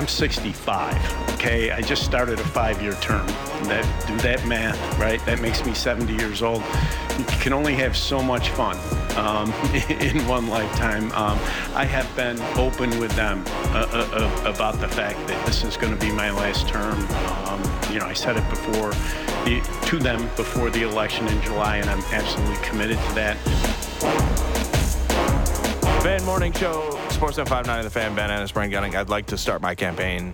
I'm 65, okay? I just started a 5-year term. Do that math, right? That makes me 70 years old. You can only have so much fun in one lifetime. I have been open with them about the fact that this is going to be my last term. I said it to them before the election in July, and I'm absolutely committed to that. FAN Morning Show, Sports 95.9 The FAN, Ben Ennis, Brent Gunning. I'd like to start my campaign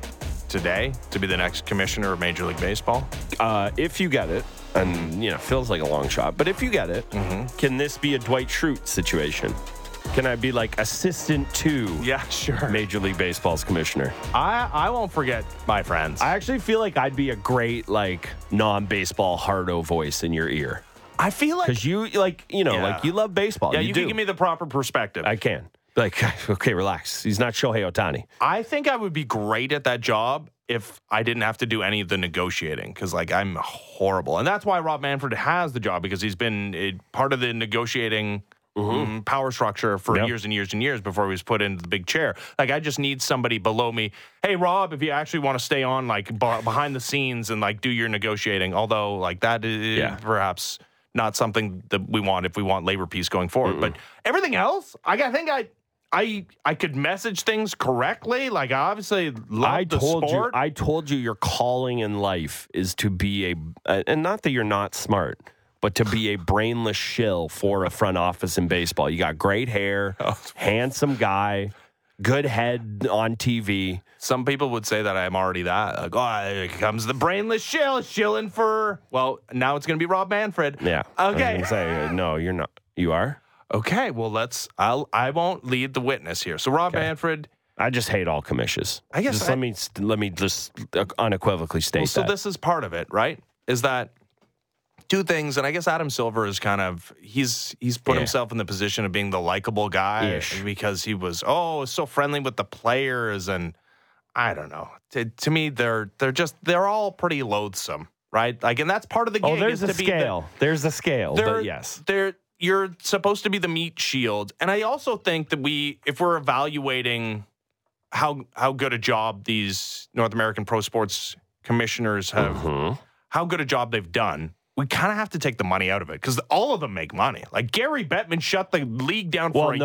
today to be the next commissioner of Major League Baseball. If you get it, and, feels like a long shot, but if you get it, Can this be a Dwight Schrute situation? Can I be like assistant to Major League Baseball's commissioner? I won't forget my friends. I actually feel like I'd be a great, non-baseball hardo voice in your ear. I feel like... Because you, you love baseball. Yeah, you can give me the proper perspective. I can. Okay, relax. He's not Shohei Ohtani. I think I would be great at that job if I didn't have to do any of the negotiating, because, I'm horrible. And that's why Rob Manfred has the job, because he's been part of the negotiating power structure for years and years and years before he was put into the big chair. I just need somebody below me. Hey, Rob, if you actually want to stay on, behind the scenes and, do your negotiating, although, that is perhaps... not something that we want if we want labor peace going forward. But everything else, I think I could message things correctly. Obviously, I told you, I told you your calling in life is to be and not that you're not smart, but to be a brainless shill for a front office in baseball. You got great hair, handsome guy, good head on TV. Some people would say that I'm already that. Here comes the brainless shill, shilling for... Well, now it's going to be Rob Manfred. Yeah. Okay. Say, no, you're not. You are? Okay, well, I won't lead the witness here. So Rob Manfred... I just hate all commissions. I guess let me just unequivocally state that. So this is part of it, right? Is that two things, and I guess Adam Silver is kind of... He's put himself in the position of being the likable guy. Ish. Because he was, so friendly with the players and... I don't know. To me, they're all pretty loathsome, right? And that's part of the game. There's a scale. You're supposed to be the meat shield, and I also think that if we're evaluating how good a job these North American pro sports commissioners have, how good a job they've done, we kind of have to take the money out of it, because all of them make money. Gary Bettman shut the league down for a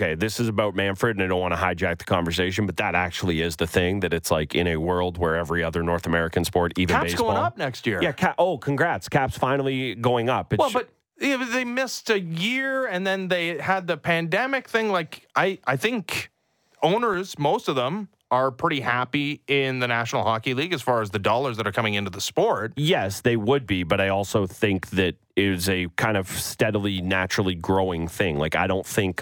year. This is about Manfred, and I don't want to hijack the conversation, but that actually is the thing, that it's in a world where every other North American sport, even Cap's baseball... Cap's going up next year. Yeah, congrats. Cap's finally going up. They missed a year, and then they had the pandemic thing. I think owners, most of them... are pretty happy in the National Hockey League as far as the dollars that are coming into the sport. Yes, they would be, but I also think that it is a kind of steadily, naturally growing thing. I don't think,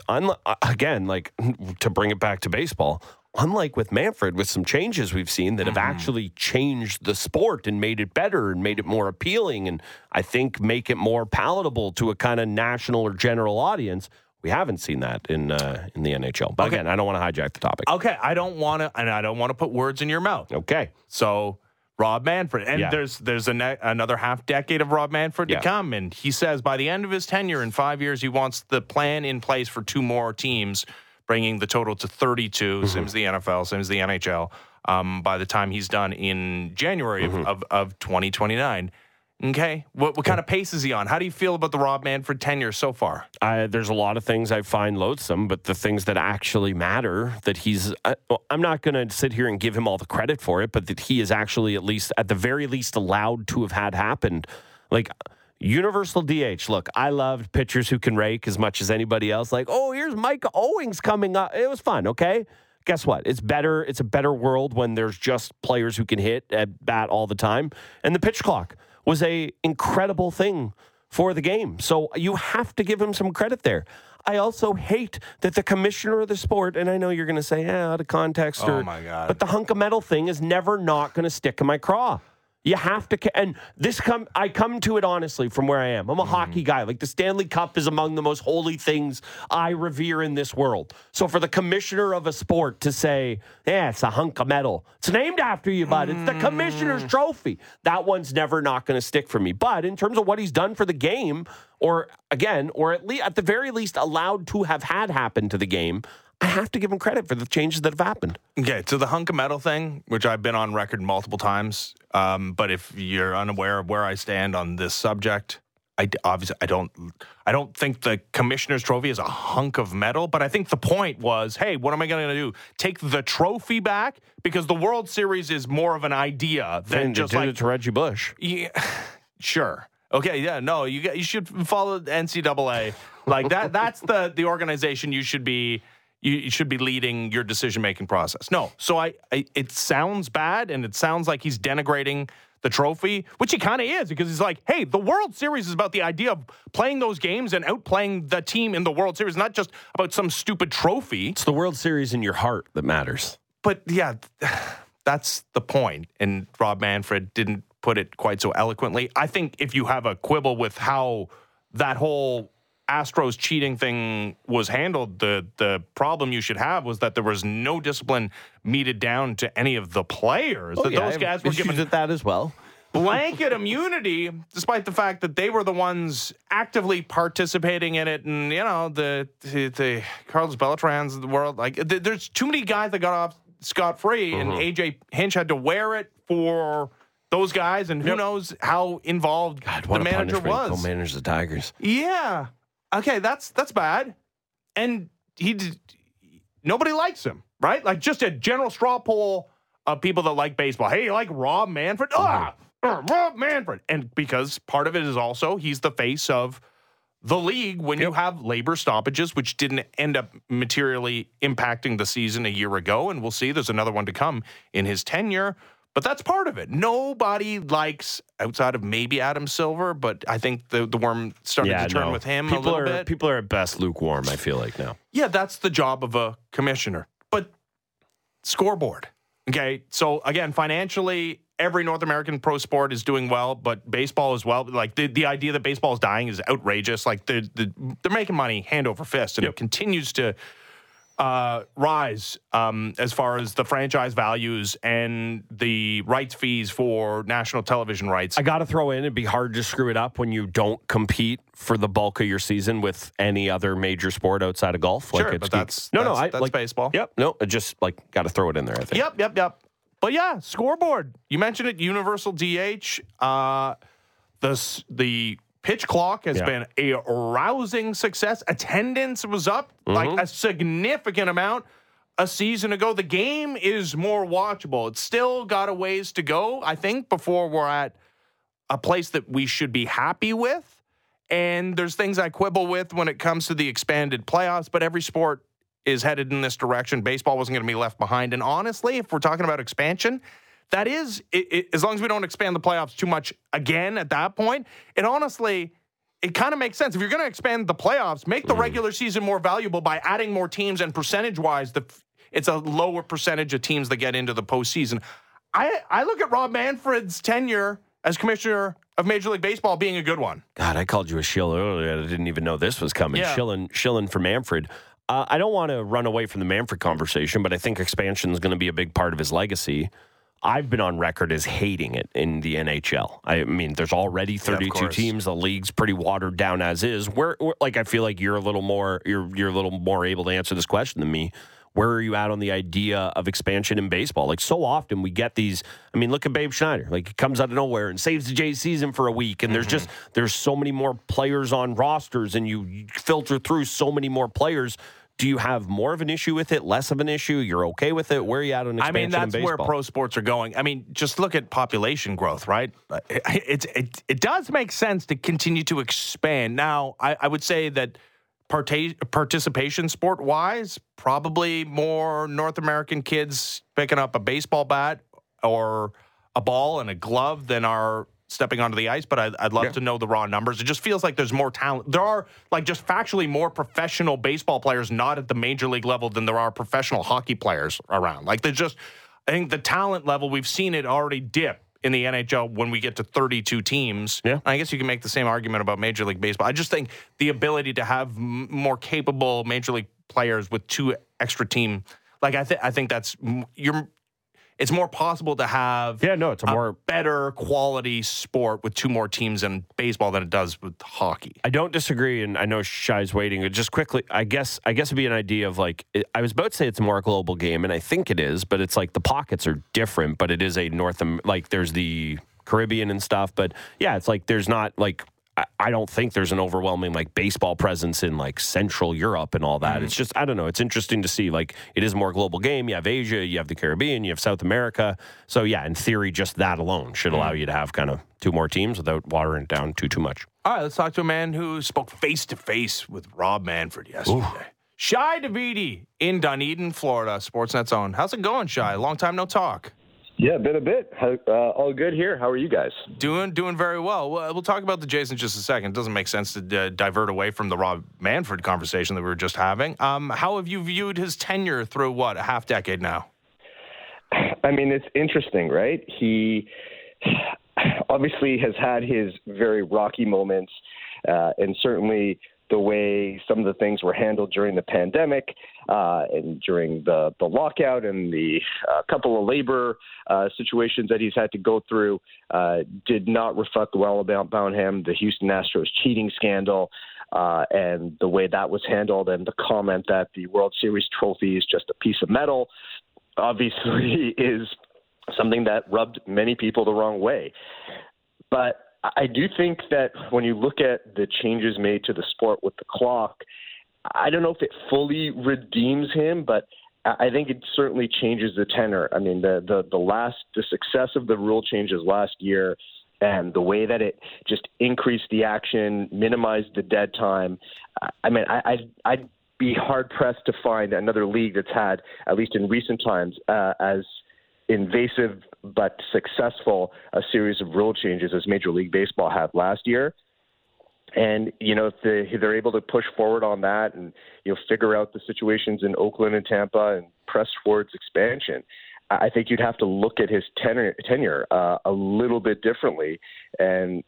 to bring it back to baseball, unlike with Manfred, with some changes we've seen that have actually changed the sport and made it better and made it more appealing and I think make it more palatable to a kind of national or general audience. We haven't seen that in the NHL. But again, I don't want to hijack the topic. Okay, I don't want to put words in your mouth. Okay. So, Rob Manfred. And there's another half decade of Rob Manfred to come. And he says by the end of his tenure in 5 years, he wants the plan in place for 2 more teams, bringing the total to 32, same as the NFL, same as the NHL, by the time he's done in January of 2029. Okay. What kind of pace is he on? How do you feel about the Rob Manfred tenure so far? There's a lot of things I find loathsome, but the things that actually matter, that I'm not going to sit here and give him all the credit for it, but that he is actually at the very least allowed to have had happened. Universal DH. Look, I loved pitchers who can rake as much as anybody else. Here's Micah Owings coming up. It was fun. Okay. Guess what? It's better. It's a better world when there's just players who can hit at bat all the time. And the pitch clock was a incredible thing for the game. So you have to give him some credit there. I also hate that the commissioner of the sport, and I know you're going to say, out of context. Oh, my God. But the hunk of metal thing is never not going to stick in my craw. You have to, and I come to it honestly from where I am. I'm a hockey guy. The Stanley Cup is among the most holy things I revere in this world. So for the commissioner of a sport to say, it's a hunk of metal. It's named after you, bud. It's the Commissioner's Trophy. That one's never not going to stick for me. But in terms of what he's done for the game, or at the very least allowed to have had happen to the game, I have to give him credit for the changes that have happened. Okay, so the hunk of metal thing, which I've been on record multiple times, but if you're unaware of where I stand on this subject, I don't think the Commissioner's Trophy is a hunk of metal, but I think the point was, hey, what am I going to do? Take the trophy back? Because the World Series is more of an idea than just like... They did it to Reggie Bush. Yeah, sure. Okay, yeah, no, you should follow the NCAA. Like that. That's the organization you should be leading your decision-making process. No, so it sounds bad, and it sounds like he's denigrating the trophy, which he kind of is, because he's like, hey, the World Series is about the idea of playing those games and outplaying the team in the World Series, not just about some stupid trophy. It's the World Series in your heart that matters. But, yeah, that's the point, and Rob Manfred didn't put it quite so eloquently. I think if you have a quibble with how that whole Astros cheating thing was handled, the problem you should have was that there was no discipline meted down to any of the players. Those guys were given that as well. Blanket immunity, despite the fact that they were the ones actively participating in it. And, you know, the Carlos Beltrans of the world, like there's too many guys that got off scot-free, and AJ Hinch had to wear it for those guys, and who knows how involved the manager was. Don't manage the Tigers. Yeah. Okay, that's bad, and nobody likes him, right? Like just a general straw poll of people that like baseball. Hey, you like Rob Manfred? Rob Manfred, and because part of it is also he's the face of the league when you have labor stoppages, which didn't end up materially impacting the season a year ago, and we'll see. There's another one to come in his tenure. But that's part of it. Nobody likes, outside of maybe Adam Silver, but I think the worm started to turn with him a little bit. People are at best lukewarm, I feel like, now. Yeah, that's the job of a commissioner. But scoreboard. Okay, so again, financially, every North American pro sport is doing well, but baseball as well. Like the idea that baseball is dying is outrageous. Like they're making money hand over fist, and it continues to rise as far as the franchise values and the rights fees for national television rights. I got to throw in, it'd be hard to screw it up when you don't compete for the bulk of your season with any other major sport outside of golf. Sure, but that's baseball. Yep, no, I just got to throw it in there, I think. Yep. But yeah, scoreboard. You mentioned it, universal DH. The pitch clock has been a rousing success. Attendance was up like a significant amount a season ago. The game is more watchable. It's still got a ways to go, I think, before we're at a place that we should be happy with. And there's things I quibble with when it comes to the expanded playoffs, but every sport is headed in this direction. Baseball wasn't going to be left behind. And honestly, if we're talking about expansion, that is, as long as we don't expand the playoffs too much again at that point, it honestly, it kind of makes sense. If you're going to expand the playoffs, make the regular season more valuable by adding more teams, and percentage-wise, it's a lower percentage of teams that get into the postseason. I look at Rob Manfred's tenure as commissioner of Major League Baseball being a good one. God, I called you a shill earlier. I didn't even know this was coming. Yeah. Shilling for Manfred. I don't want to run away from the Manfred conversation, but I think expansion is going to be a big part of his legacy. I've been on record as hating it in the NHL. I mean, there's already 32 teams. The league's pretty watered down as is. I feel like you're a little more able to answer this question than me. Where are you at on the idea of expansion in baseball? Like, so often we get these. I mean, look at Babe Schneider. Like, he comes out of nowhere and saves the Jays season for a week. And there's so many more players on rosters, and you filter through so many more players. Do you have more of an issue with it, less of an issue? You're okay with it? Where are you at on expansion in baseball? I mean, that's where pro sports are going. I mean, just look at population growth, right? It does make sense to continue to expand. Now, I would say that participation sport-wise, probably more North American kids picking up a baseball bat or a ball and a glove than are stepping onto the ice, but I'd love to know the raw numbers. It just feels like there's more talent. There are, just factually more professional baseball players not at the major league level than there are professional hockey players around. I think the talent level, we've seen it already dip in the NHL when we get to 32 teams. Yeah. I guess you can make the same argument about Major League Baseball. I just think the ability to have more capable major league players with two extra team, I think that's... it's more possible to have a better quality sport with two more teams in baseball than it does with hockey. I don't disagree, and I know Shai's waiting. Just quickly, I guess it'd be an idea of like, I was about to say it's a more global game, and I think it is, but it's like the pockets are different, but it is a North, like there's the Caribbean and stuff, but yeah, it's like there's not like, I don't think there's an overwhelming like baseball presence in like Central Europe and all that. Mm-hmm. It's just, I don't know. It's interesting to see like it is a more global game. You have Asia, you have the Caribbean, you have South America. So yeah, in theory, just that alone should allow you to have kind of two more teams without watering it down too much. All right, let's talk to a man who spoke face to face with Rob Manfred yesterday. Ooh. Shai Davidi in Dunedin, Florida, Sportsnet's own. How's it going, Shai? Long time no talk. Yeah, been a bit. All good here. How are you guys? Doing very well. We'll talk about the Jays in just a second. It doesn't make sense to divert away from the Rob Manfred conversation that we were just having. How have you viewed his tenure through, what, a half decade now? I mean, it's interesting, right? He obviously has had his very rocky moments, and certainly the way some of the things were handled during the pandemic and during the lockout and the couple of labor situations that he's had to go through did not reflect well about him. The Houston Astros cheating scandal and the way that was handled, and the comment that the World Series trophy is just a piece of metal obviously is something that rubbed many people the wrong way. But I do think that when you look at the changes made to the sport with the clock, I don't know if it fully redeems him, but I think it certainly changes the tenor. I mean, the success of the rule changes last year and the way that it just increased the action, minimized the dead time. I mean, I'd be hard-pressed to find another league that's had, at least in recent times, as invasive but successful a series of rule changes as Major League Baseball had last year. And, you know, if they're able to push forward on that and, you know, figure out the situations in Oakland and Tampa and press towards expansion, I think you'd have to look at his tenure a little bit differently. And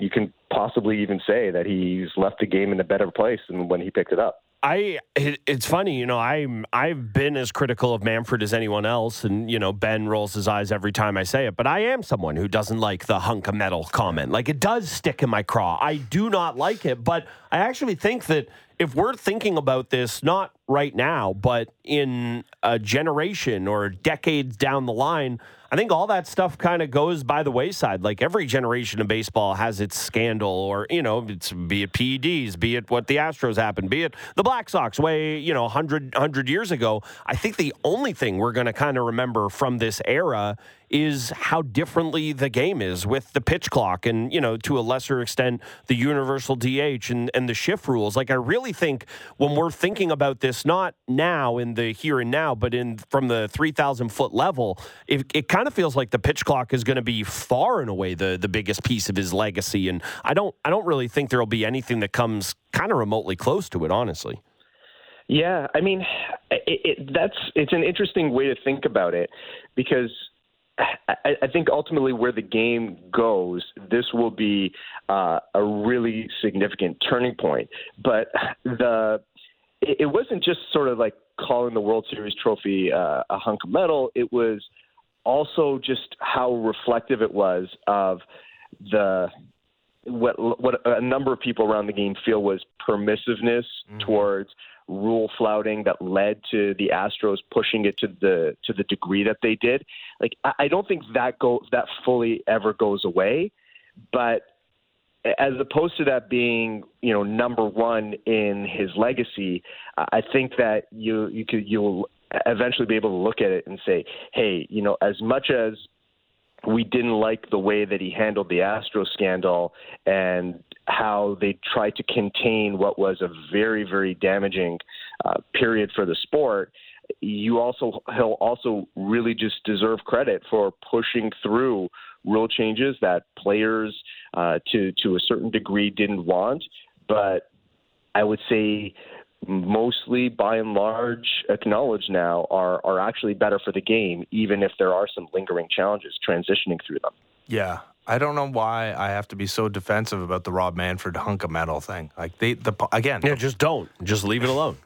you can possibly even say that he's left the game in a better place than when he picked it up. It's funny, you know, I've been as critical of Manfred as anyone else, and, you know, Ben rolls his eyes every time I say it, but I am someone who doesn't like the hunk of metal comment. Like, it does stick in my craw. I do not like it, but I actually think that if we're thinking about this, not right now, but in a generation or decades down the line, I think all that stuff kind of goes by the wayside. Like, every generation of baseball has its scandal, or, you know, it's be it PEDs, be it what the Astros happened, be it the Black Sox way, you know, 100 years ago. I think the only thing we're going to kind of remember from this era is how differently the game is with the pitch clock and, you know, to a lesser extent, the universal DH and the shift rules. Like, I really think when we're thinking about this, not now in the here and now, but in from the 3,000-foot level, it kind of feels like the pitch clock is going to be far and away the biggest piece of his legacy. And I don't really think there'll be anything that comes kind of remotely close to it, honestly. Yeah. I mean, it's an interesting way to think about it, because I think ultimately where the game goes, this will be a really significant turning point. But it wasn't just sort of like calling the World Series trophy a hunk of metal. It was also just how reflective it was of what a number of people around the game feel was permissiveness towards rule flouting that led to the Astros pushing it to the degree that they did. Like, I don't think that fully ever goes away, but as opposed to that being, you know, number one in his legacy, I think that you'll eventually be able to look at it and say, hey, you know, as much as we didn't like the way that he handled the Astros scandal and how they tried to contain what was a very, very damaging period for the sport, he'll also really just deserve credit for pushing through rule changes that players to a certain degree didn't want. But I would say mostly, by and large, acknowledged now are actually better for the game, even if there are some lingering challenges transitioning through them. Yeah. I don't know why I have to be so defensive about the Rob Manfred hunk of metal thing. Like just don't. Just leave it alone.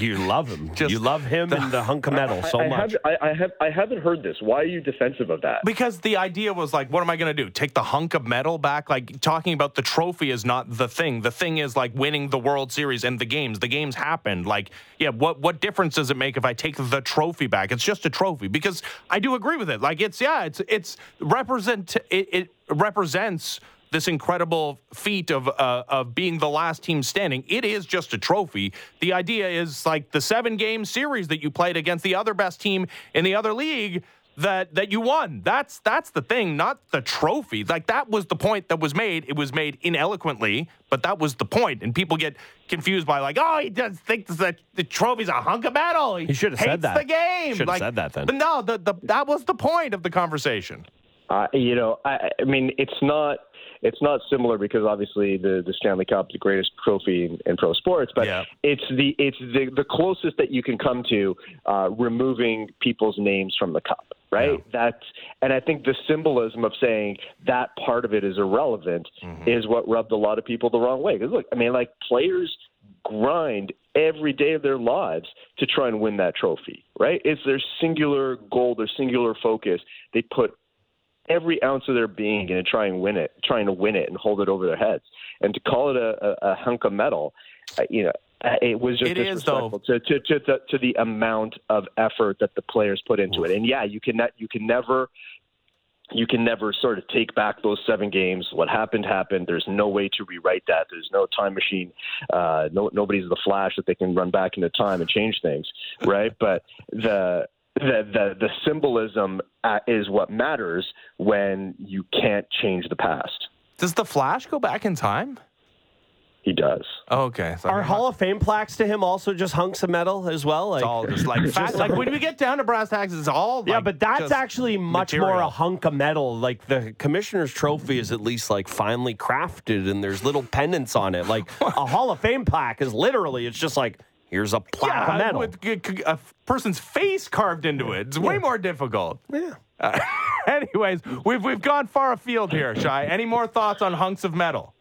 You love him. You love him and the hunk of metal so much. I haven't heard this. Why are you defensive of that? Because the idea was like, what am I going to do? Take the hunk of metal back? Like, talking about the trophy is not the thing. The thing is like winning the World Series and the games. The games happened. Like, yeah, what difference does it make if I take the trophy back? It's just a trophy. Because I do agree with it. Like, it represents this incredible feat of being the last team standing. It is just a trophy. The idea is like the 7-game series that you played against the other best team in the other league that you won. That's the thing, not the trophy. Like, that was the point that was made. It was made ineloquently, but that was the point. And people get confused by like, oh, he doesn't think that the trophy's a hunk of metal. He should have said that. The game. Should have said that then. But no, that was the point of the conversation. I mean, it's not similar because obviously the Stanley Cup is the greatest trophy in pro sports, but yeah. it's the closest that you can come to removing people's names from the cup, right? Yeah. And I think the symbolism of saying that part of it is irrelevant is what rubbed a lot of people the wrong way. Because look, I mean, like, players grind every day of their lives to try and win that trophy, right? It's their singular goal, their singular focus. They put every ounce of their being going to trying to win it and hold it over their heads. And to call it a hunk of metal, it was just disrespectful to the amount of effort that the players put into it. And yeah, you can never sort of take back those 7 games. What happened happened. There's no way to rewrite that. There's no time machine. Nobody's the Flash that they can run back into time and change things, right? But the symbolism is what matters when you can't change the past. Does the Flash go back in time? He does. Oh, okay. So are Hall of Fame plaques to him also just hunks of metal as well? Like, it's all just like fat, like when we get down to brass tacks, it's all like, yeah, but that's actually much material. More a hunk of metal. Like, the Commissioner's Trophy is at least like finely crafted, and there's little pendants on it. Like, a Hall of Fame plaque is literally, it's just like, here's a plaque of metal with a person's face carved into it. It's way more difficult. Yeah. Anyways, we've gone far afield here, Shai. Any more thoughts on hunks of metal?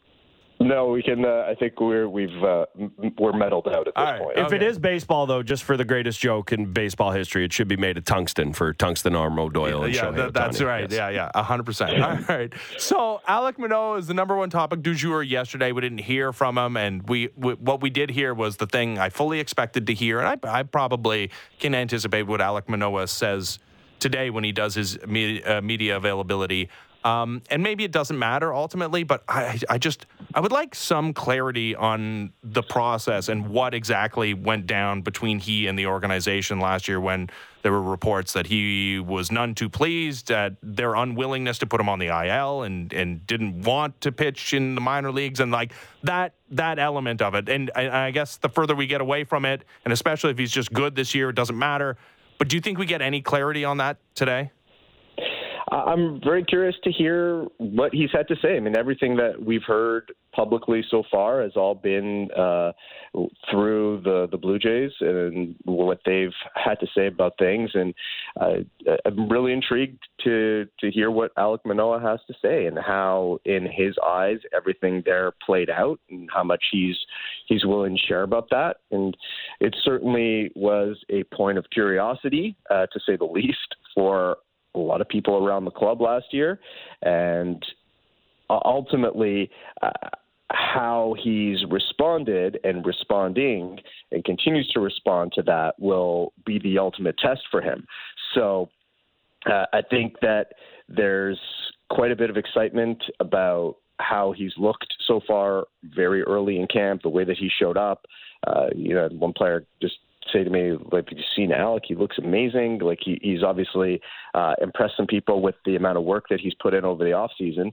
No, we can. I think we're metaled out at this point. If it is baseball, though, just for the greatest joke in baseball history, it should be made of tungsten for tungsten arm O'Doyle. And Shohei Ohtani. That's right. Yes. Yeah, 100%. All right. So Alek Manoah is the #1 topic du jour yesterday. We didn't hear from him, and what we did hear was the thing I fully expected to hear, and I probably can anticipate what Alek Manoah says today when he does his media availability. And maybe it doesn't matter ultimately, but I would like some clarity on the process and what exactly went down between he and the organization last year when there were reports that he was none too pleased at their unwillingness to put him on the IL and didn't want to pitch in the minor leagues and like that element of it. And I guess the further we get away from it, and especially if he's just good this year, it doesn't matter. But do you think we get any clarity on that today? I'm very curious to hear what he's had to say. I mean, everything that we've heard publicly so far has all been through the Blue Jays and what they've had to say about things. And I'm really intrigued to hear what Alek Manoah has to say and how, in his eyes, everything there played out and how much he's willing to share about that. And it certainly was a point of curiosity, to say the least, for a lot of people around the club last year, and ultimately how he's responded and responding and continues to respond to that will be the ultimate test for him. So I think that there's quite a bit of excitement about how he's looked so far very early in camp, the way that he showed up. One player just say to me, like, have you seen Alek? He looks amazing. Like, he's obviously impressed some people with the amount of work that he's put in over the off season.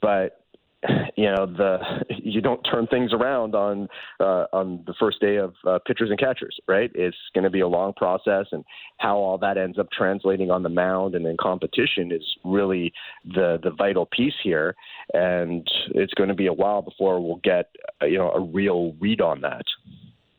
But you don't turn things around on the first day of pitchers and catchers, right? It's going to be a long process, and how all that ends up translating on the mound and in competition is really the vital piece here. And it's going to be a while before we'll get a real read on that.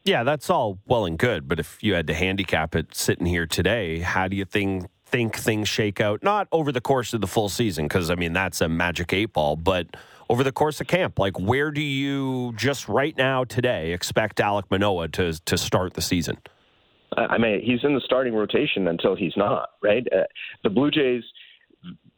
Yeah, that's all well and good, but if you had to handicap it sitting here today, how do you think think things shake out, not over the course of the full season, because, I mean, that's a magic 8-ball, but over the course of camp, like, where do you just right now today expect Alek Manoah to start the season? I mean, he's in the starting rotation until he's not, right? The Blue Jays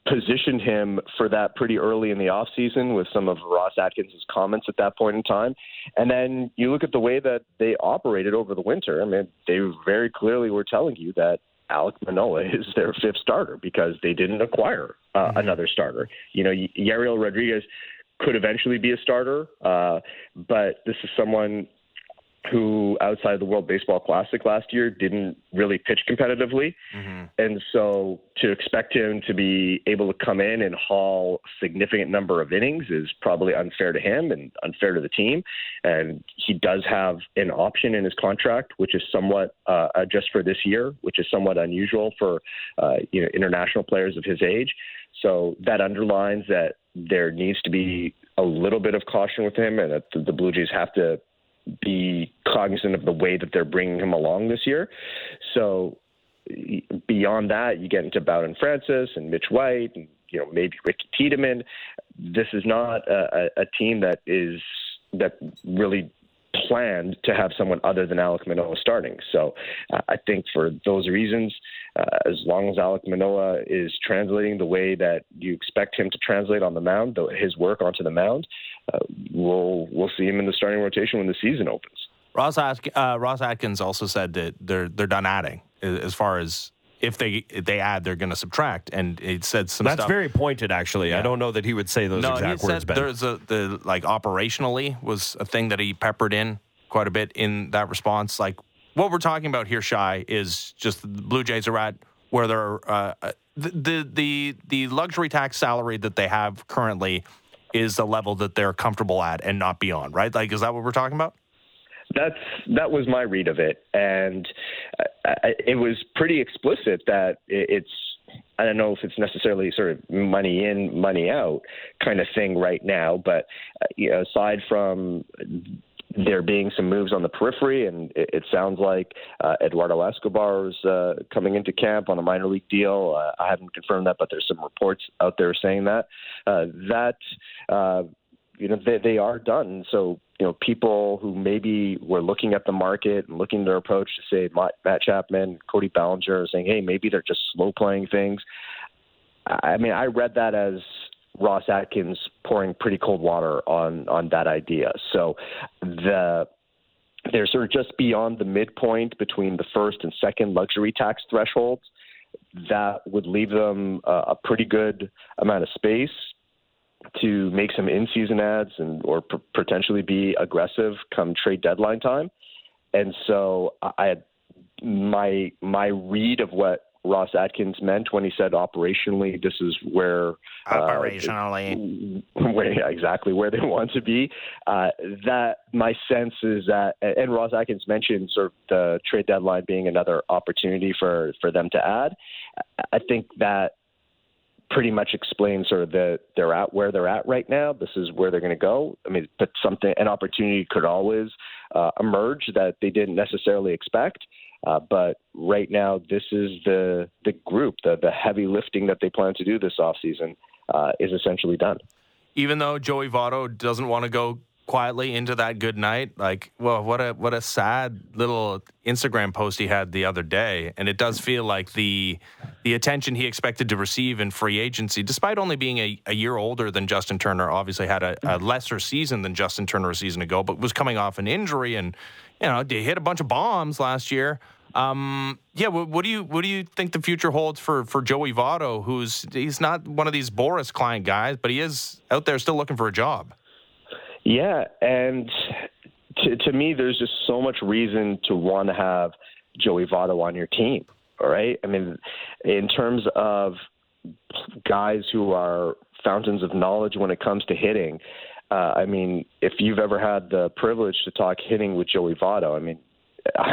positioned him for that pretty early in the offseason with some of Ross Atkins' comments at that point in time. And then you look at the way that they operated over the winter. I mean, they very clearly were telling you that Alek Manoah is their fifth starter because they didn't acquire another starter. You know, Yariel Rodriguez could eventually be a starter, but this is someone who outside of the World Baseball Classic last year didn't really pitch competitively. Mm-hmm. And so to expect him to be able to come in and haul a significant number of innings is probably unfair to him and unfair to the team. And he does have an option in his contract, which is somewhat just for this year, which is somewhat unusual for international players of his age. So that underlines that there needs to be a little bit of caution with him and that the Blue Jays have to be cognizant of the way that they're bringing him along this year. So beyond that, you get into Bowden Francis and Mitch White and, you know, maybe Ricky Tiedemann. This is not a team that really planned to have someone other than Alek Manoah starting. So I think for those reasons, as long as Alek Manoah is translating the way that you expect him to translate on the mound, his work onto the mound, we'll see him in the starting rotation when the season opens. Ross Atkins also said that they're done adding. As far as if they add, they're going to subtract. And it said some stuff. That's very pointed, actually. Yeah. I don't know that he would say those exact words. No, he said operationally was a thing that he peppered in quite a bit in that response. Like, what we're talking about here, Shai, is just the Blue Jays are at where they're the luxury tax salary that they have currently is the level that they're comfortable at and not beyond, right? Like, is that what we're talking about? That was my read of it. And it was pretty explicit that it's, I don't know if it's necessarily sort of money in, money out kind of thing right now, but aside from there being some moves on the periphery, and it sounds like Eduardo Escobar is coming into camp on a minor league deal. I haven't confirmed that, but there's some reports out there saying that. They are done. So, people who maybe were looking at the market and looking at their approach to say Matt Chapman, Cody Bellinger, saying, hey, maybe they're just slow playing things. I mean, I read that as Ross Atkins pouring pretty cold water on that idea. So they're sort of just beyond the midpoint between the first and second luxury tax thresholds. That would leave them a pretty good amount of space to make some in-season ads or potentially be aggressive come trade deadline time. And so my read of what Ross Atkins meant when he said operationally, this is where exactly where they want to be. That my sense is that, and Ross Atkins mentioned sort of the trade deadline being another opportunity for them to add. I think that pretty much explains sort of they're at where they're at right now. This is where they're going to go. I mean, but an opportunity could always emerge that they didn't necessarily expect. But right now, this is the group, the heavy lifting that they plan to do this offseason is essentially done. Even though Joey Votto doesn't want to go quietly into that good night, like, well, what a sad little Instagram post he had the other day. And it does feel like the attention he expected to receive in free agency, despite only being a year older than Justin Turner, obviously had a lesser season than Justin Turner a season ago, but was coming off an injury and, they hit a bunch of bombs last year. What do you think the future holds for Joey Votto, he's not one of these Boris Klein guys, but he is out there still looking for a job. Yeah, and to me, there's just so much reason to want to have Joey Votto on your team. All right, I mean, in terms of guys who are fountains of knowledge when it comes to hitting. I mean, if you've ever had the privilege to talk hitting with Joey Votto, I mean,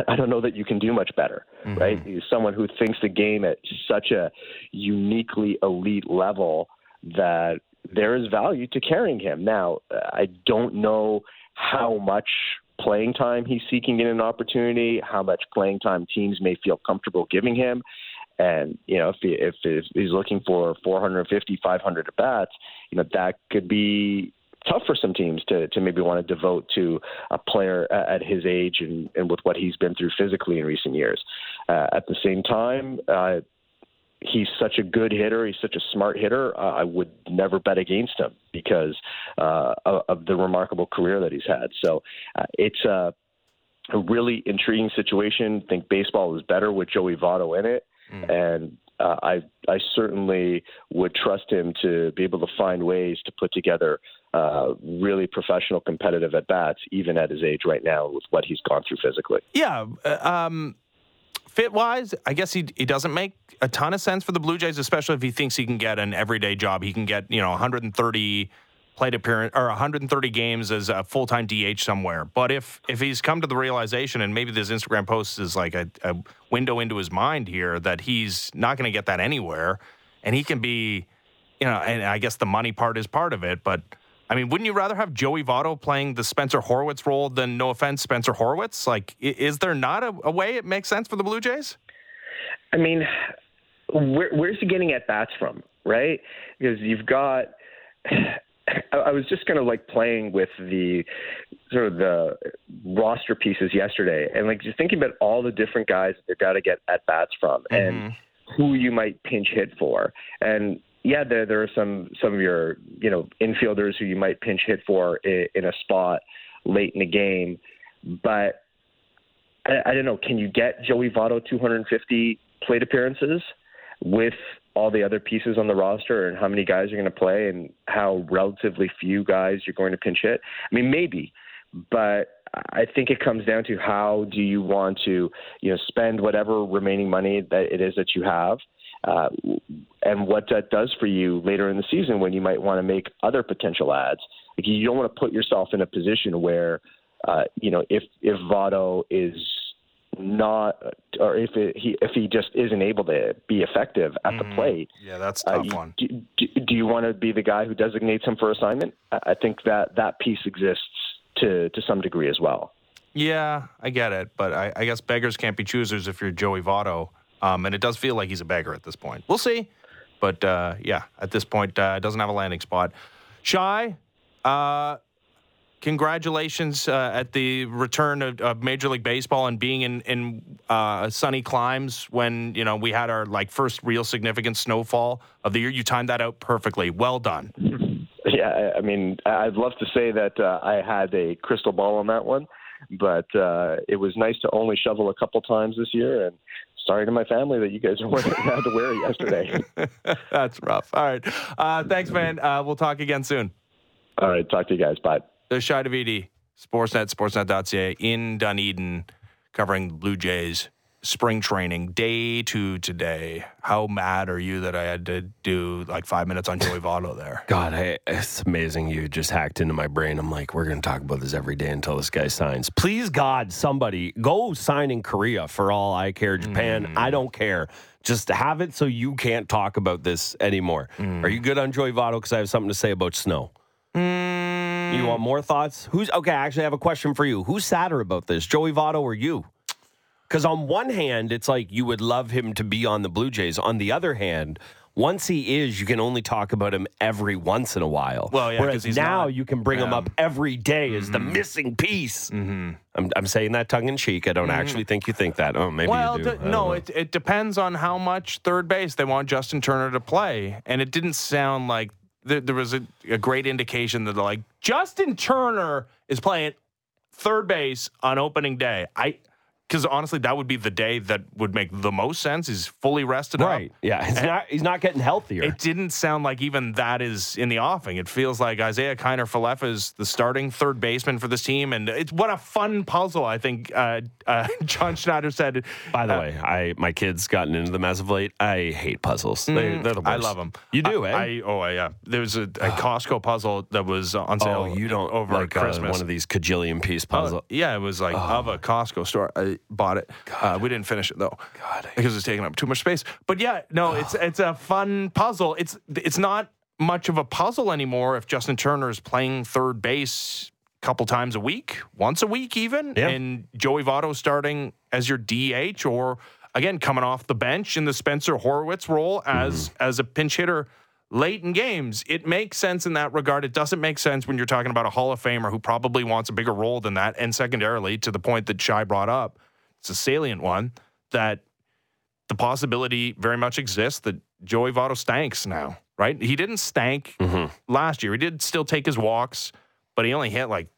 I don't know that you can do much better, mm-hmm. right? He's someone who thinks the game at such a uniquely elite level that there is value to carrying him. Now, I don't know how much playing time he's seeking in an opportunity, how much playing time teams may feel comfortable giving him. And, you know, if he's looking for 450, 500 at bats, you know, that could be tough for some teams to maybe want to devote to a player at his age and with what he's been through physically in recent years. At the same time, he's such a good hitter. He's such a smart hitter. I would never bet against him because of the remarkable career that he's had. So it's a really intriguing situation. I think baseball is better with Joey Votto in it. And I certainly would trust him to be able to find ways to put together really professional, competitive at-bats, even at his age right now with what he's gone through physically. Yeah. Fit-wise, I guess he doesn't make a ton of sense for the Blue Jays, especially if he thinks he can get an everyday job. He can get, 130 plate appearance or 130 games as a full-time DH somewhere. But if he's come to the realization, and maybe this Instagram post is like a window into his mind here, that he's not going to get that anywhere, and he can be, and I guess the money part is part of it, but I mean, wouldn't you rather have Joey Votto playing the Spencer Horwitz role than, no offense, Spencer Horwitz? Like, is there not a way it makes sense for the Blue Jays? I mean, where's he getting at-bats from, right? Because you've got... I was just kind of like playing with the sort of the roster pieces yesterday and like just thinking about all the different guys that they've got to get at bats from and who you might pinch hit for. And yeah, there are some of your, infielders who you might pinch hit for in a spot late in the game, but I don't know. Can you get Joey Votto 250 plate appearances with all the other pieces on the roster and how many guys are going to play and how relatively few guys you're going to pinch hit? I mean, maybe, but I think it comes down to how do you want to, spend whatever remaining money that it is that you have and what that does for you later in the season when you might want to make other potential adds. Like, you don't want to put yourself in a position where, if Votto is not, or if he just isn't able to be effective at the plate. Yeah, that's a tough one. Do you want to be the guy who designates him for assignment? I think that piece exists to some degree as well. Yeah, I get it, but I guess beggars can't be choosers if you're Joey Votto, and it does feel like he's a beggar at this point. We'll see, but at this point, it doesn't have a landing spot. Shai, congratulations at the return of Major League Baseball and being in sunny climes when, we had our first real significant snowfall of the year. You timed that out perfectly. Well done. Yeah, I mean, I'd love to say that I had a crystal ball on that one, but it was nice to only shovel a couple times this year. And sorry to my family that you guys had to wear it yesterday. That's rough. All right. Thanks, man. We'll talk again soon. All right. Talk to you guys. Bye. There's Shai Davidi, Sportsnet, sportsnet.ca, in Dunedin, covering the Blue Jays spring training, day 2 today. How mad are you that I had to do 5 minutes on Joey Votto there? God, it's amazing you just hacked into my brain. I'm like, we're going to talk about this every day until this guy signs. Please, God, somebody, go sign in Korea for all I care. Japan, I don't care. Just have it so you can't talk about this anymore. Are you good on Joey Votto? Because I have something to say about snow. You want more thoughts? I actually have a question for you. Who's sadder about this, Joey Votto or you? Because on one hand, it's like you would love him to be on the Blue Jays. On the other hand, once he is, you can only talk about him every once in a while. Well, yeah, whereas he's now you can bring him up every day as the missing piece. I'm saying that tongue in cheek. I don't actually think you think that. Oh, maybe you do. No, it depends on how much third base they want Justin Turner to play. And it didn't sound like there was a great indication that Justin Turner is playing third base on opening day. Because honestly, that would be the day that would make the most sense. He's fully rested up. Right, yeah. He's not getting healthier. It didn't sound like even that is in the offing. It feels like Isaiah Kiner-Falefa is the starting third baseman for this team. And it's what a fun puzzle, I think John Schneider said. By the way, my kid's gotten into them as of late. I hate puzzles. They're the worst. I love them. You do, yeah. There was a Costco puzzle that was on sale over Christmas. One of these cajillion-piece puzzles. Yeah, it was of a Costco store. Bought it. We didn't finish it though, because it's taking up too much space. But yeah, no, it's a fun puzzle. It's not much of a puzzle anymore if Justin Turner is playing third base a couple times a week, once a week even, and Joey Votto starting as your DH or again, coming off the bench in the Spencer Horwitz role as a pinch hitter late in games. It makes sense in that regard. It doesn't make sense when you're talking about a Hall of Famer who probably wants a bigger role than that. And secondarily, to the point that Shai brought up, it's a salient one, that the possibility very much exists that Joey Votto stanks now, right? He didn't stank last year. He did still take his walks, but he only hit like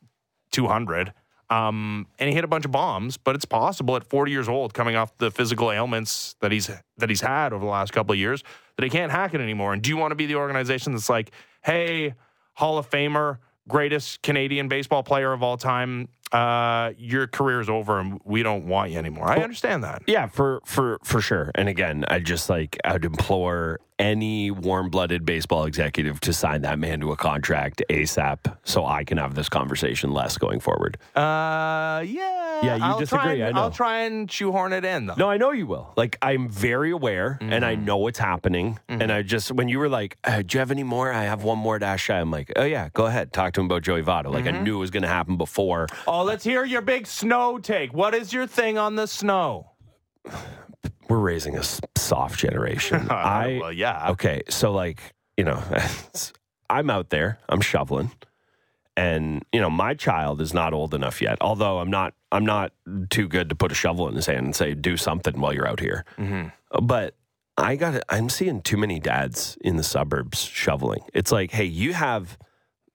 200. And he hit a bunch of bombs, but it's possible at 40 years old, coming off the physical ailments that he's had over the last couple of years, that he can't hack it anymore. And do you want to be the organization that's like, hey, Hall of Famer, greatest Canadian baseball player of all time, your career's over and we don't want you anymore? I understand that. Yeah, for sure. And again, I'd implore any warm-blooded baseball executive to sign that man to a contract ASAP so I can have this conversation less going forward. Yeah, I'll disagree. I know. I'll try and shoehorn it in, though. No, I know you will. Like, I'm very aware, and I know what's happening, and I just, when you were like, do you have any more? I have one more to ask Shai. I'm like, oh, yeah, go ahead. Talk to him about Joey Votto. Like, I knew it was going to happen before. Oh, let's hear your big snow take. What is your thing on the snow? We're raising a soft generation. Well, yeah. Okay, so I'm out there. I'm shoveling. And, my child is not old enough yet, although I'm not too good to put a shovel in his hand and say, do something while you're out here. Mm-hmm. But I'm seeing too many dads in the suburbs shoveling. It's like, hey,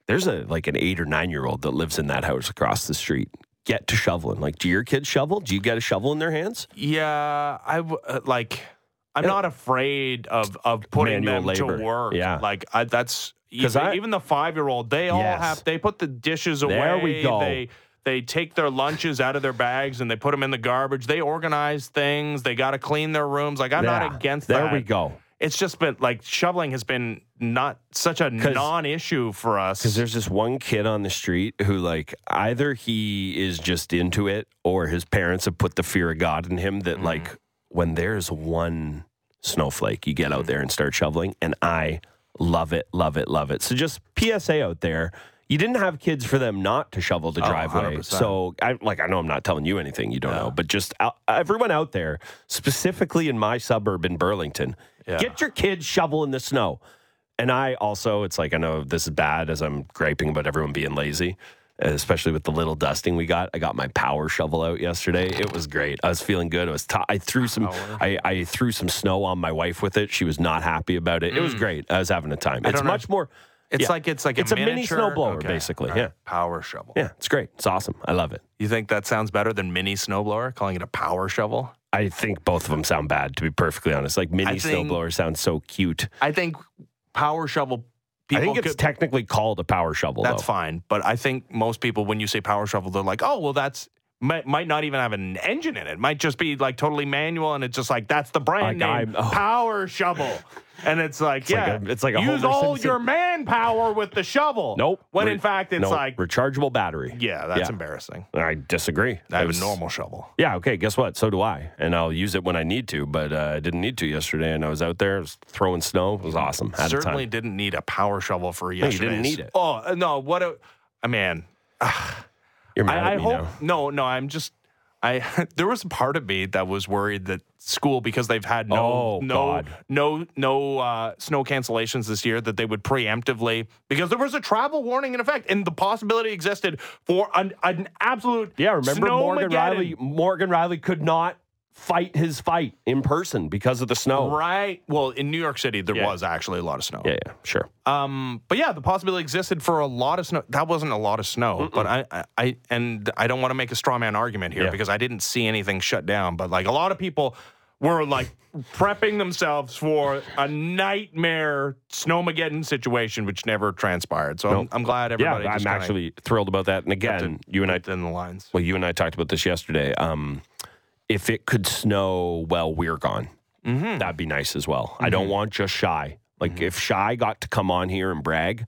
there's an 8 or 9 year old that lives in that house across the street. Get to shoveling. Like, do your kids shovel? Do you get a shovel in their hands? Yeah, I'm not afraid of putting them labor to work. Yeah. That's... Even the 5-year-old, they all have. They put the dishes away. There we go. They take their lunches out of their bags and they put them in the garbage. They organize things. They got to clean their rooms. Like, I'm not against that. There we go. It's just been shoveling has been not such a non-issue for us. Because there's this one kid on the street who either he is just into it or his parents have put the fear of God in him that when there's one snowflake, you get out there and start shoveling. And I love it. So just PSA out there. You didn't have kids for them not to shovel the driveway. 100%. So I know I'm not telling you anything you don't know, but just everyone out there, specifically in my suburb in Burlington, get your kids shovel in the snow. And I also, I know this is bad as I'm griping about everyone being lazy, especially with the little dusting we got. I got my power shovel out yesterday. It was great. I was feeling good. I threw some snow on my wife with it. She was not happy about it. It was great. I was having a time. It's much more. It's a miniature, mini snowblower, basically. Right. Yeah, power shovel. Yeah, it's great. It's awesome. I love it. You think that sounds better than mini snowblower? Calling it a power shovel? I think both of them sound bad. To be perfectly honest, mini snowblower sounds so cute. I think power shovel. People I think it's technically called a power shovel. That's fine. But I think most people, when you say power shovel, they're like, oh, well, that's might not even have an engine in it. It might just be totally manual. And it's just that's the brand name, power shovel. And it's it's like a use all your manpower with the shovel. Nope. When in fact, it's rechargeable battery. Yeah, that's embarrassing. I disagree. I have a normal shovel. Yeah, okay, guess what? So do I. And I'll use it when I need to, but I didn't need to yesterday. And I was out there throwing snow. It was awesome. Had certainly didn't need a power shovel for yesterday. No, you didn't need it. Oh, no, what a man. You're mad at me now. No, I'm just... there was a part of me that was worried that school, because they've had no snow cancellations this year, that they would preemptively, because there was a travel warning in effect, and the possibility existed for an absolute remember Morgan Rielly? Morgan Rielly could not fight his fight in person because of the snow. Right. Well, in New York City, there was actually a lot of snow. Yeah, sure. But yeah, the possibility existed for a lot of snow. That wasn't a lot of snow, but I don't want to make a straw man argument here because I didn't see anything shut down, but a lot of people were prepping themselves for a nightmare Snowmageddon situation, which never transpired. So I'm glad everybody... Yeah, I'm actually thrilled about that. And again, you and I... In the lines. Well, you and I talked about this yesterday. If it could snow while we're gone, that'd be nice as well. I don't want just Shai. If Shai got to come on here and brag,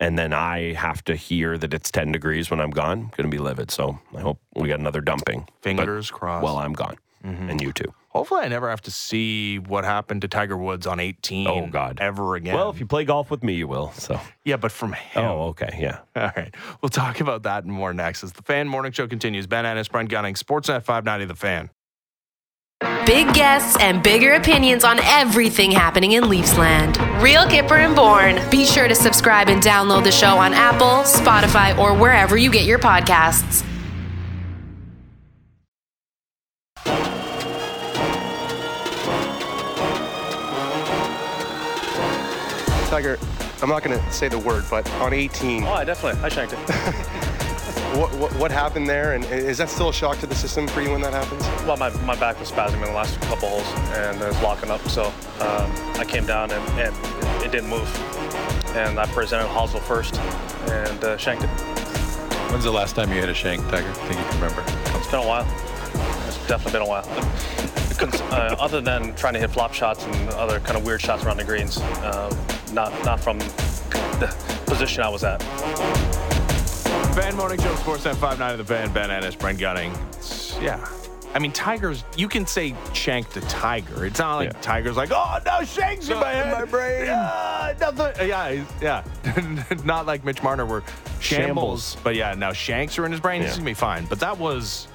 and then I have to hear that it's 10 degrees when I'm gone, I'm going to be livid. So I hope we got another dumping. Fingers crossed. While I'm gone. And you too. Hopefully I never have to see what happened to Tiger Woods on 18 ever again. Well, if you play golf with me, you will. So yeah, but from him. Oh, okay, yeah. All right. We'll talk about that and more next as the Fan Morning Show continues. Ben Ennis, Brent Gunning, Sportsnet 590, The Fan. big guests and bigger opinions on everything happening in Leafsland. Real Kipper and Born. Be sure to subscribe and download the show on Apple, Spotify, or wherever you get your podcasts. Tiger, I'm not going to say the word, but on 18... Oh, I shanked it. What happened there, and is that still a shock to the system for you when that happens? Well, my back was spasming in the last couple holes, and it was locking up, so I came down, and it didn't move. And I presented hosel first, and shanked it. When's the last time you hit a shank, Tiger? I think you can remember. It's been a while. It's definitely been a while. Other than trying to hit flop shots and other kind of weird shots around the greens, not from the position I was at. FAN Morning Show, Sports 5.9 of the FAN, Ben Ennis, Brent Gunning. Yeah. I mean, Tiger's, you can say shank to Tiger. It's not like Tiger's like, oh, no, shanks in my head. In my brain. Nothing. Yeah. Not like Mitch Marner were shambles. But yeah, now shanks are in his brain. Yeah. He's going to be fine. But that's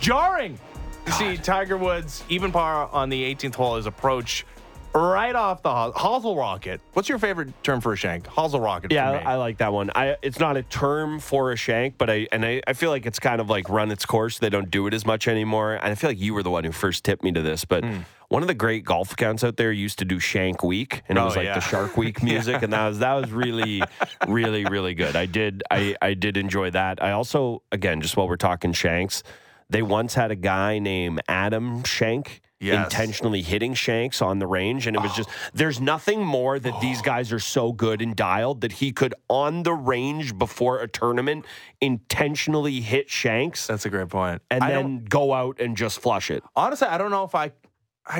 jarring to see Tiger Woods, even par on the 18th hole, his approach right off the hosel rocket. What's your favorite term for a shank? Hosel rocket. Yeah, for me. I like that one. It's not a term for a shank, but I feel like it's kind of like run its course. They don't do it as much anymore. And I feel like you were the one who first tipped me to this, but one of the great golf accounts out there used to do Shank Week, and it was like the Shark Week music, and that was really, really, really good. I did enjoy that. I also, again, just while we're talking shanks, they once had a guy named Adam Shank. Yes. Intentionally hitting shanks on the range, and it was just, there's nothing more that these guys are so good and dialed that he could, on the range before a tournament, intentionally hit shanks. That's a great point. And then go out and just flush it. Honestly, I don't know if I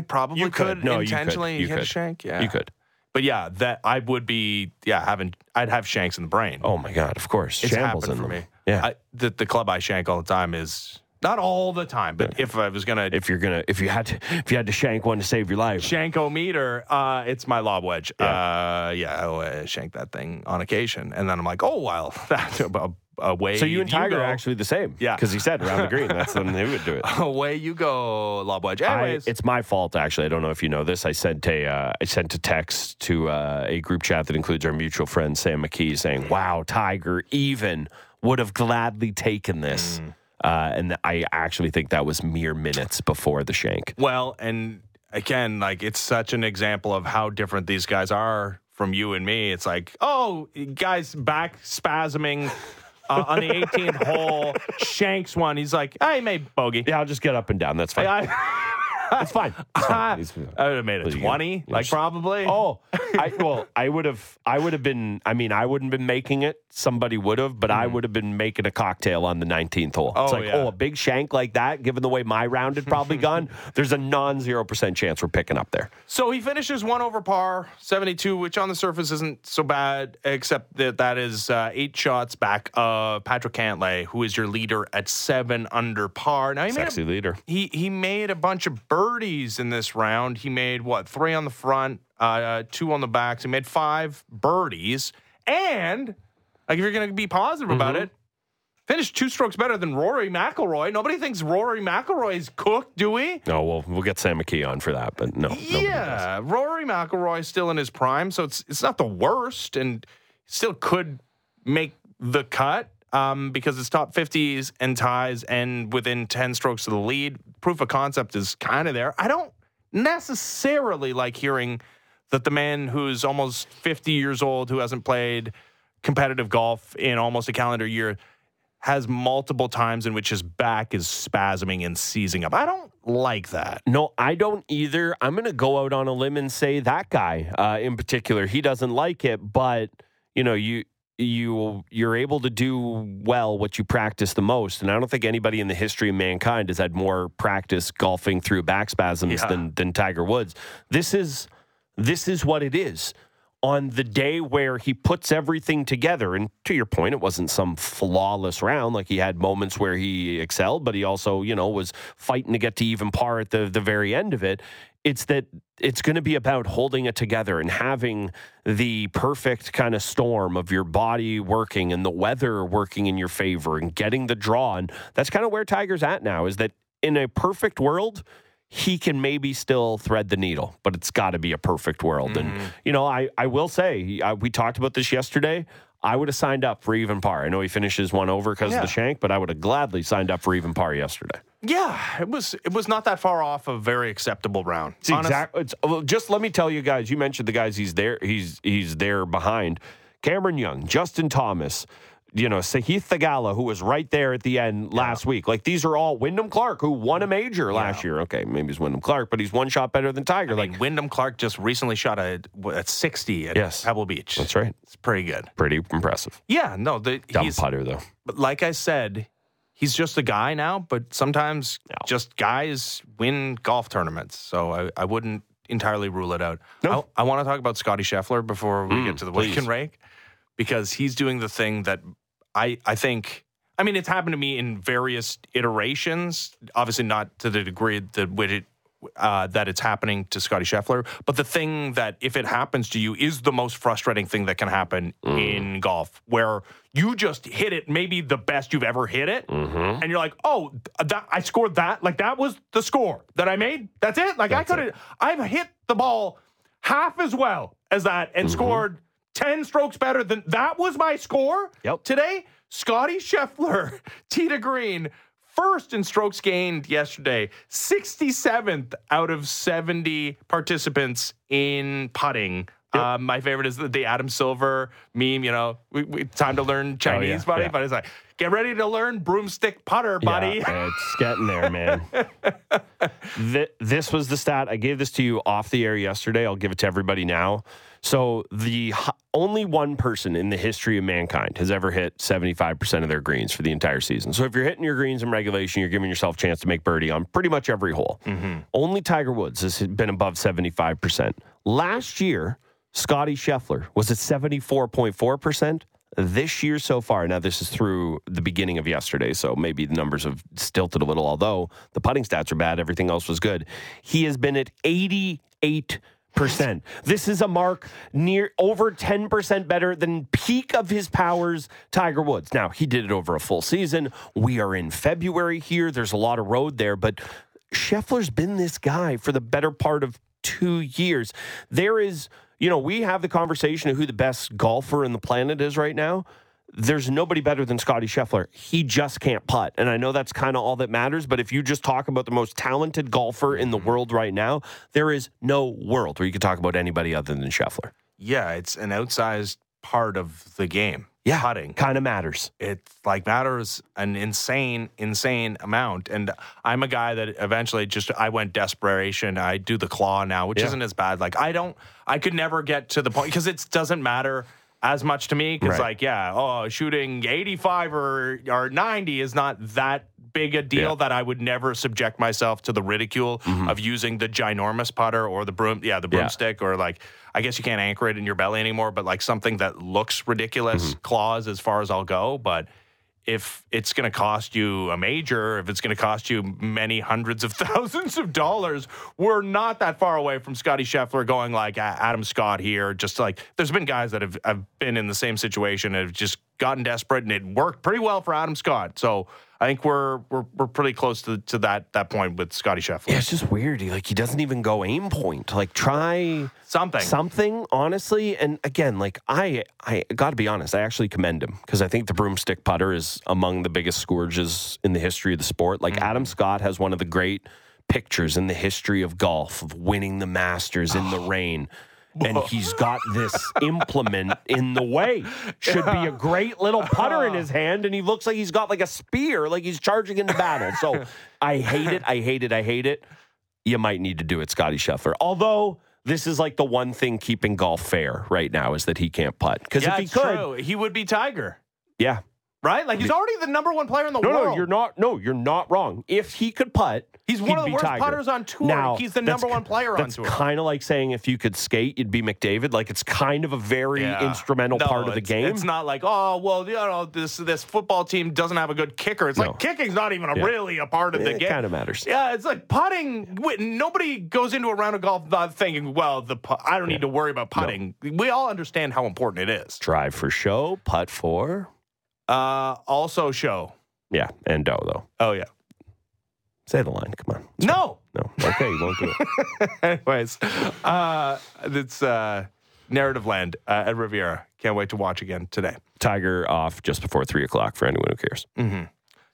probably could intentionally hit a shank. Yeah. You could. But yeah, that I would be, I'd have shanks in the brain. Oh my God, of course. It's happened for me. Yeah. The club I shank all the time is... Not all the time, but if I was gonna, if you had to shank one to save your life, shank-o-meter, it's my lob wedge. Yeah, I shank that thing on occasion, and then I'm like, oh wow, that's away. So you and Tiger are actually the same, yeah, because he said around the green. That's when they would do it. Away you go, lob wedge. Anyways, it's my fault actually. I don't know if you know this. I sent a text to a group chat that includes our mutual friend Sam McKee saying, "Wow, Tiger even would have gladly taken this." And I actually think that was mere minutes before the shank. Well, and again, like, it's such an example of how different these guys are from you and me. It's like, oh, guys back spasming on the 18th hole, shanks one. He's like, I made bogey. Yeah, I'll just get up and down. That's fine. It's fine. I would have made it 20, probably. Oh, I would have been. I mean, I wouldn't have been making it. Somebody would have, but I would have been making a cocktail on the 19th hole. Oh, it's like, a big shank like that, given the way my round had probably gone, there's a non-0% chance we're picking up there. So he finishes one over par, 72, which on the surface isn't so bad, except that is 8 shots back of Patrick Cantlay, who is your leader at 7 under par. Now leader. He made a bunch of birdies in this round. He made, 3 on the front, 2 on the backs. He made 5 birdies, and... Like, if you're going to be positive about it, finish 2 strokes better than Rory McIlroy. Nobody thinks Rory McIlroy is cooked, do we? No, we'll get Sam McKee on for that, but no. Yeah, Rory McIlroy is still in his prime, so it's not the worst, and still could make the cut because it's top 50s and ties and within 10 strokes of the lead. Proof of concept is kind of there. I don't necessarily like hearing that the man who's almost 50 years old, who hasn't played competitive golf in almost a calendar year, has multiple times in which his back is spasming and seizing up. I don't like that. No, I don't either. I'm going to go out on a limb and say that guy in particular, he doesn't like it, but you know, you're able to do well what you practice the most, and I don't think anybody in the history of mankind has had more practice golfing through back spasms than Tiger Woods. This is what it is. On the day where he puts everything together, and to your point, it wasn't some flawless round. Like, he had moments where he excelled, but he also, was fighting to get to even par at the very end of it. It's that it's going to be about holding it together and having the perfect kind of storm of your body working and the weather working in your favor and getting the draw. And that's kind of where Tiger's at now, is that in a perfect world, he can maybe still thread the needle, but it's got to be a perfect world. And, you know, I will say, we talked about this yesterday. I would have signed up for even par. I know he finishes one over because of the shank, but I would have gladly signed up for even par yesterday. Yeah, it was not that far off a very acceptable round. Exactly. Well, just let me tell you guys. You mentioned the guys he's there behind. Cameron Young, Justin Thomas, you know, Sahith Theegala, who was right there at the end last week. Like, these are all Wyndham Clark, who won a major last year. Okay, maybe it's Wyndham Clark, but he's one shot better than Tiger. I mean, Wyndham Clark just recently shot a 60 at Pebble Beach. That's right. It's pretty good. Pretty impressive. Yeah, no, dumb putter though. But like I said, he's just a guy now, but sometimes just guys win golf tournaments. So I wouldn't entirely rule it out. No. I want to talk about Scottie Scheffler before we get to the Wake and Rake, because he's doing the thing that I think, I mean, it's happened to me in various iterations, obviously not to the degree that it's happening to Scottie Scheffler, but the thing that, if it happens to you, is the most frustrating thing that can happen in golf, where you just hit it maybe the best you've ever hit it, and you're like, oh, I scored that. Like, that was the score that I made. That's it. Like, I've hit the ball half as well as that and scored 10 strokes better than that was my score today. Scottie Scheffler, tee to green, first in strokes gained yesterday, 67th out of 70 participants in putting. My favorite is the Adam Silver meme, you know, we time to learn Chinese, buddy. But it's like, get ready to learn broomstick putter, buddy. Yeah, it's getting there, man. This was the stat. I gave this to you off the air yesterday. I'll give it to everybody now. So only one person in the history of mankind has ever hit 75% of their greens for the entire season. So if you're hitting your greens in regulation, you're giving yourself a chance to make birdie on pretty much every hole. Only Tiger Woods has been above 75%. Last year, Scottie Scheffler was at 74.4%. This year so far, now this is through the beginning of yesterday, so maybe the numbers have stilted a little, although the putting stats are bad, everything else was good. He has been at 88%. This is a mark near over 10% better than peak of his powers, Tiger Woods. Now, he did it over a full season. We are in February here. There's a lot of road there, but Scheffler's been this guy for the better part of 2 years. There is, you know, we have the conversation of who the best golfer in the planet is right now. There's nobody better than Scottie Scheffler. He just can't putt. And I know that's kind of all that matters, but if you just talk about the most talented golfer in the world right now, there is no world where you could talk about anybody other than Scheffler. Yeah, it's an outsized part of the game. Yeah, putting kind of matters. It matters an insane amount. And I'm a guy that eventually I went desperation. I do the claw now, which isn't as bad. Like, I could never get to the point because it doesn't matter as much to me. Because shooting 85 or 90 is not that big a deal that I would never subject myself to the ridicule of using the ginormous putter or the broomstick or I guess you can't anchor it in your belly anymore, but something that looks ridiculous, claws as far as I'll go. But if it's going to cost you a major, if it's going to cost you many hundreds of thousands of dollars, we're not that far away from Scottie Scheffler going like Adam Scott here. Just there's been guys that have been in the same situation and have just gotten desperate, and it worked pretty well for Adam Scott. So I think we're pretty close to that point with Scottie Scheffler. Yeah, it's just weird. He doesn't even go aim point. Try something honestly. And again, I got to be honest. I actually commend him because I think the broomstick putter is among the biggest scourges in the history of the sport. Adam Scott has one of the great pictures in the history of golf of winning the Masters in the rain. And he's got this implement in the way. Should be a great little putter in his hand, and he looks like he's got a spear, like he's charging into battle. So I hate it, I hate it, I hate it. You might need to do it, Scottie Scheffler. Although this is the one thing keeping golf fair right now is that he can't putt. Because if he could, true. He would be Tiger. Yeah. Right? He's already the number one player in the world. No, you're not wrong. If he could putt, he's one of the worst putters on tour. Now, he's the number one player on tour. That's kind of like saying if you could skate, you'd be McDavid. It's kind of a very instrumental part of the game. It's not this football team doesn't have a good kicker. It's kicking's not even really a part of the game. It kind of matters. Yeah, it's putting. Nobody goes into a round of golf thinking, I don't need to worry about putting. No. We all understand how important it is. Drive for show, putt for... also show. Yeah, and dough, though. Oh, yeah. Say the line. Come on. It's no. Fine. Okay, you won't do it. Anyways, it's Narrative Land at Riviera. Can't wait to watch again today. Tiger off just before 3 o'clock for anyone who cares. Mm-hmm.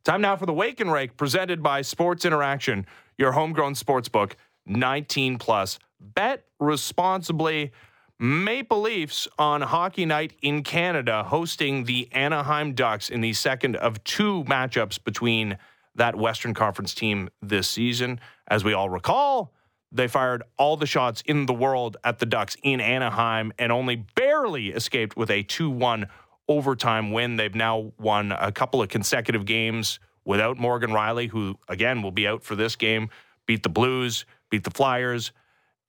Time now for the Wake and Rake, presented by Sports Interaction, your homegrown sports book, 19 plus. Bet responsibly. Maple Leafs on Hockey Night in Canada hosting the Anaheim Ducks in the second of two matchups between that Western Conference team this season. As we all recall, they fired all the shots in the world at the Ducks in Anaheim and only barely escaped with a 2-1 overtime win. They've now won a couple of consecutive games without Morgan Rielly, who, again, will be out for this game, beat the Blues, beat the Flyers.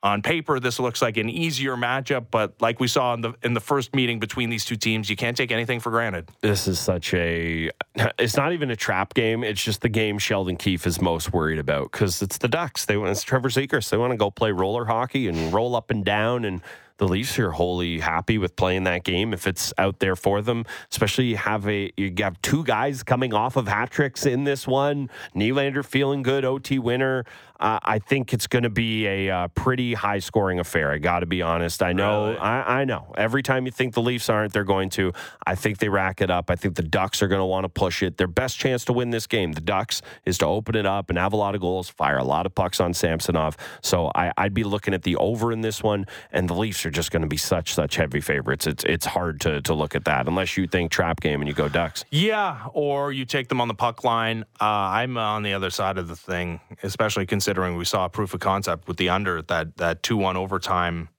On paper, this looks like an easier matchup, but like we saw in the first meeting between these two teams, you can't take anything for granted. This is it's not even a trap game. It's just the game Sheldon Keefe is most worried about because it's the Ducks. It's Trevor Zegras. They want to go play roller hockey and roll up and down, and the Leafs are wholly happy with playing that game if it's out there for them. Especially you have two guys coming off of hat tricks in this one. Nylander feeling good, OT winner. I think it's going to be a pretty high-scoring affair. I got to be honest. I know. Really? I know. Every time you think the Leafs aren't, they're going to. I think they rack it up. I think the Ducks are going to want to push it. Their best chance to win this game, the Ducks, is to open it up and have a lot of goals, fire a lot of pucks on Samsonov. So I'd be looking at the over in this one, and the Leafs are just going to be such heavy favorites. It's hard to look at that unless you think trap game and you go Ducks. Yeah, or you take them on the puck line. I'm on the other side of the thing, especially considering we saw a proof of concept with the under, that 2-1 overtime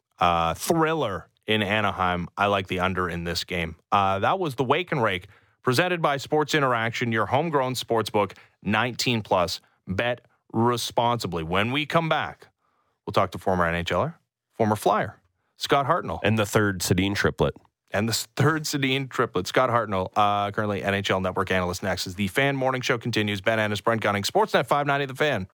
thriller in Anaheim. I like the under in this game. That was the Wake and Rake, presented by Sports Interaction, your homegrown sportsbook, 19 plus. Bet responsibly. When we come back, we'll talk to former NHLer, former Flyer, Scott Hartnell. And the third Sedin triplet. Scott Hartnell, currently NHL Network analyst. Next, as the Fan Morning Show continues, Ben Ennis, Brent Gunning, Sportsnet 590, The Fan.